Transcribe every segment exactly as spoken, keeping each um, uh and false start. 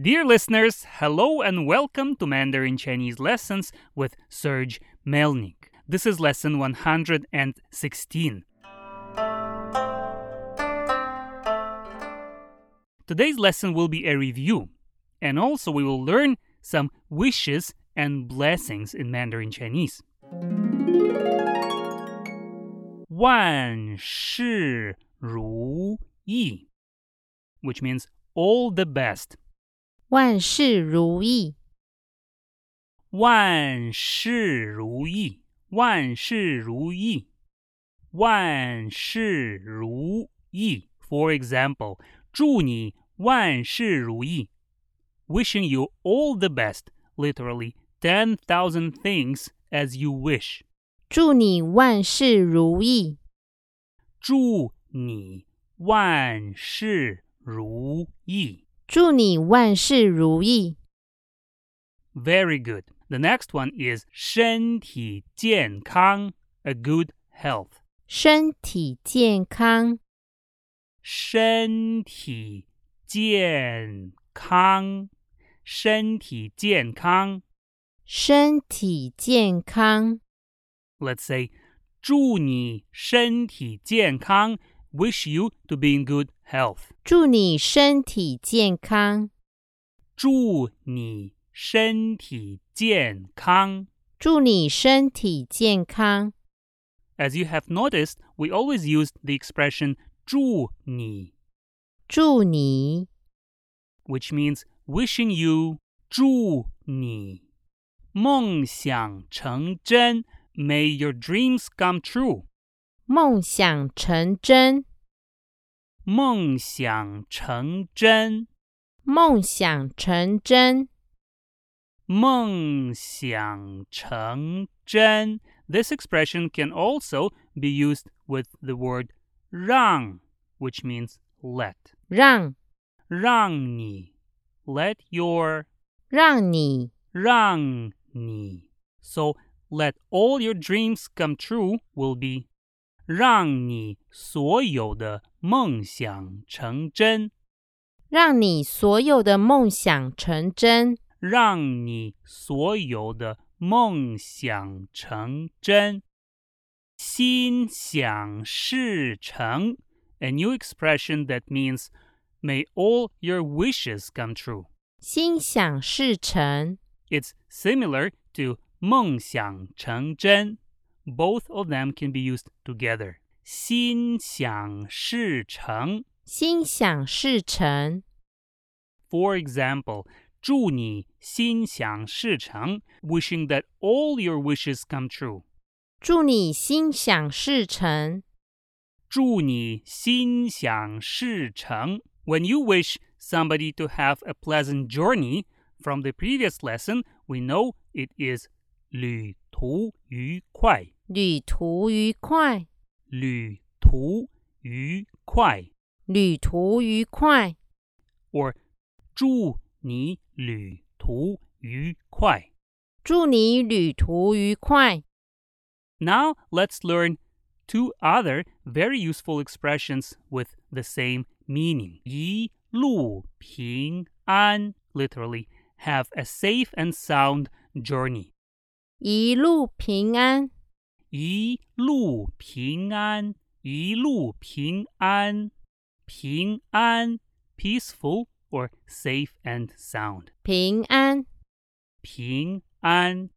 Dear listeners, hello and welcome to Mandarin Chinese Lessons with Serge Melnik. This is lesson one hundred sixteen. Today's lesson will be a review, and also we will learn some wishes and blessings in Mandarin Chinese. 万事如意, which means all the best. 万事如意 万事如意 万事如意 万事如意 For example, 祝你万事如意 Wishing you all the best, literally ten thousand things as you wish. 祝你万事如意 祝你万事如意 祝你万事如意 Very good. The next one is 身体健康, a good health. 身体健康 身体健康 身体健康 身体健康 Let's say 祝你身体健康 Wish you to be in good health. 祝你身体健康 祝你身体健康 祝你身体健康 As you have noticed, we always used the expression 祝你 祝你 Which means wishing you 祝你 梦想成真 May your dreams come true. 梦想成真 梦想成真 梦想成真 梦想成真 This expression can also be used with the word 让, which means let. 让 让你 Let your 让你 让你 So, let all your dreams come true will be 让你所有的梦想成真 让你所有的梦想成真 让你所有的梦想成真 心想事成 A new expression that means May all your wishes come true. 心想事成 It's similar to 梦想成真 Both of them can be used together. 心想事成 心想事成 For example, 祝你心想事成 Wishing that all your wishes come true. 祝你心想事成 祝你心想事成 When you wish somebody to have a pleasant journey, from the previous lesson, we know it is 旅途愉快 旅途愉快 旅途愉快 旅途愉快 Or 祝你旅途愉快 祝你旅途愉快 Now let's learn two other very useful expressions with the same meaning. 一路平安 Literally, have a safe and sound journey. 一路平安 一路平安 一路平安 平安 Peaceful or safe and sound. 平安 平安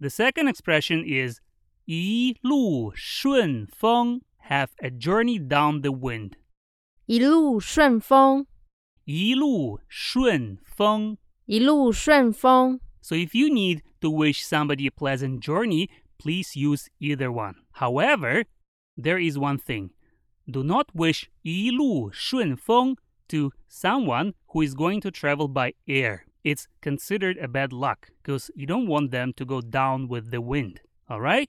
The second expression is 一路顺风 Have a journey down the wind. 一路顺风 一路顺风 一路顺风 So if you need to wish somebody a pleasant journey, please use either one. However, there is one thing. Do not wish 一路顺风 to someone who is going to travel by air. It's considered a bad luck because you don't want them to go down with the wind. All right?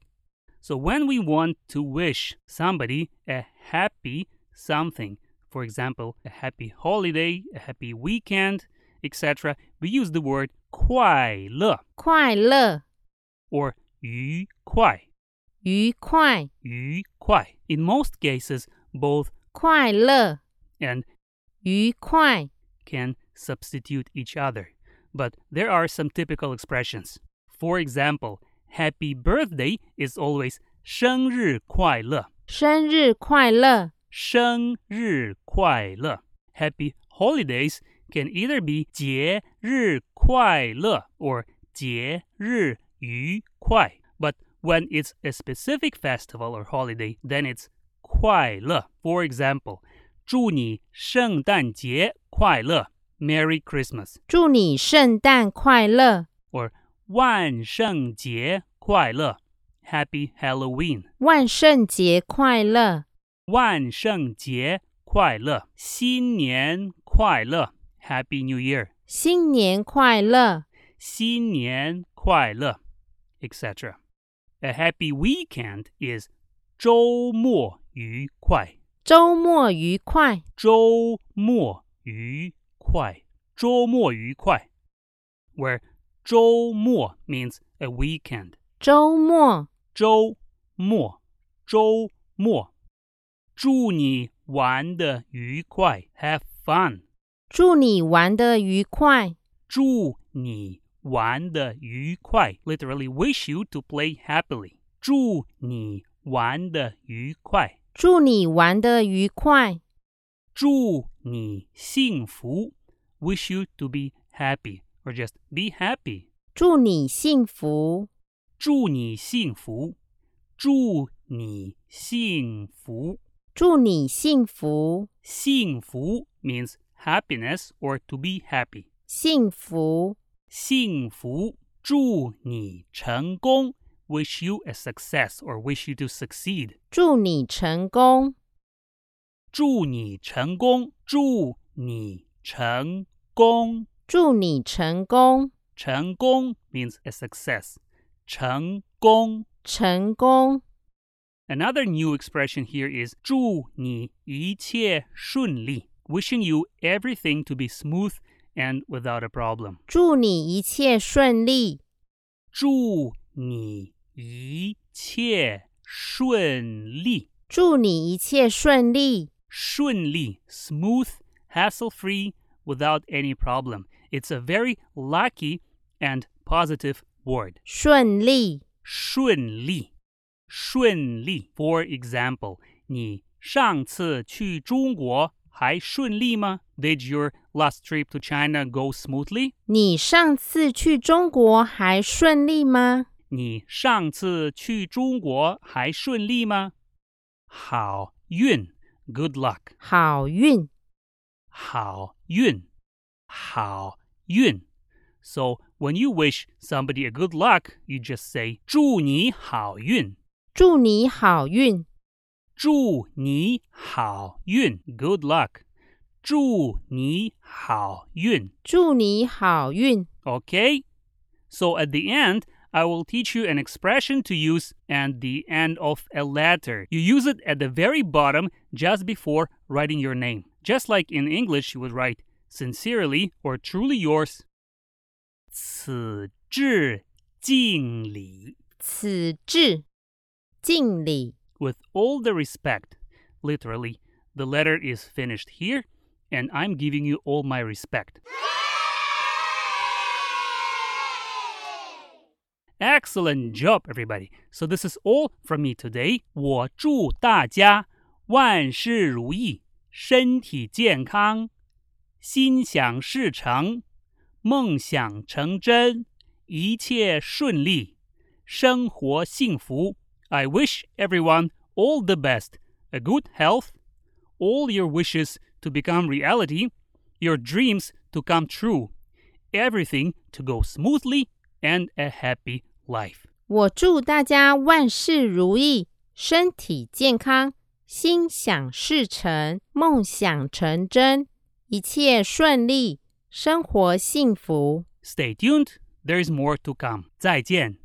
So when we want to wish somebody a happy something, for example, a happy holiday, a happy weekend, et cetera, we use the word 快乐 快乐 Or 愉快 愉快 愉快 In most cases, both 快乐 and 愉快 can substitute each other, but there are some typical expressions. For example, happy birthday is always 生日快乐. 生日快乐. 生日快乐. Happy holidays can either be 节日快乐 or 节日愉快. But when it's a specific festival or holiday, then it's 快乐. For example, 祝你圣诞节快乐. Merry Christmas. 祝你圣诞快乐. Or 万圣节快乐. Happy Halloween. 万圣节快乐. 万圣节快乐. 新年快乐. Happy New Year. 新年快乐. 新年快乐. et cetera. A happy weekend is 周末愉快. 周末愉快. 周末愉快. 周末愉快, where 周末 means a weekend. 周末, 周末, 周末. 祝你玩得愉快, have fun. 祝你玩得愉快. 祝你玩得愉快, literally wish you to play happily. 祝你玩得愉快. 祝你玩得愉快. 祝你幸福, wish you to be happy, or just be happy. 祝你幸福. 祝你幸福. 祝你幸福. 祝你幸福. 幸福 means happiness or to be happy. 幸福. 幸福. 祝你成功, wish you a success or wish you to succeed. 祝你成功. 祝你成功. 祝你成功. 成功, 祝你成功. 成功 means a success. 成功, 成功. Another new expression here is 祝你一切顺利, wishing you everything to be smooth and without a problem. 祝你一切顺利. 祝你一切顺利. 祝你一切顺利. 顺利, smooth, hassle-free, without any problem. It's a very lucky and positive word. 顺利. 顺利. 顺利. For example, 你上次去中国还顺利吗? Did your last trip to China go smoothly? 你上次去中国还顺利吗? 你上次去中国还顺利吗? 好运. Good luck. 好运. 好运, 好运. So when you wish somebody a good luck, you just say 祝你好运. 祝你好运. 祝你好运. Good luck. 祝你好运. 祝你好运. Okay? So at the end, I will teach you an expression to use at the end of a letter. You use it at the very bottom just before writing your name. Just like in English, you would write sincerely or truly yours. 此致敬礼. 此致敬礼. With all the respect. Literally, the letter is finished here, and I'm giving you all my respect. Excellent job, everybody. So this is all from me today. 我祝大家万事如意. 身体健康, 心想事成, 梦想成真, 一切顺利, 生活幸福. I wish everyone all the best, a good health, all your wishes to become reality, your dreams to come true, everything to go smoothly, and a happy life. 我祝大家万事如意, 身体健康, 心想事成, 梦想成真, 一切顺利, 生活幸福. Stay tuned, there is more to come. 再见.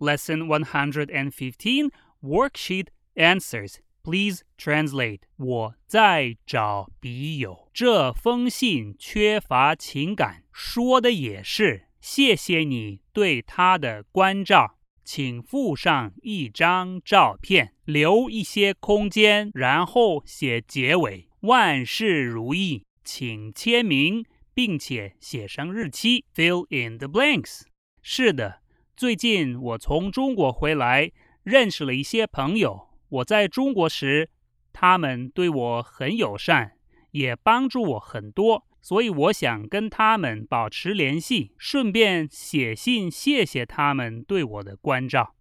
Lesson one hundred fifteen, worksheet answers. Please translate. 我在找笔友, 这封信缺乏情感, 说的也是, 谢谢你对他的关照。 请附上一张照片, 留一些空间, 然后写结尾。万事如意, 请签名,并且写上日期 fill in the blanks。 是的，最近我从中国回来，认识了一些朋友。我在中国时，他们对我很友善，也帮助我很多，所以我想跟他们保持联系，顺便写信谢谢他们对我的关照。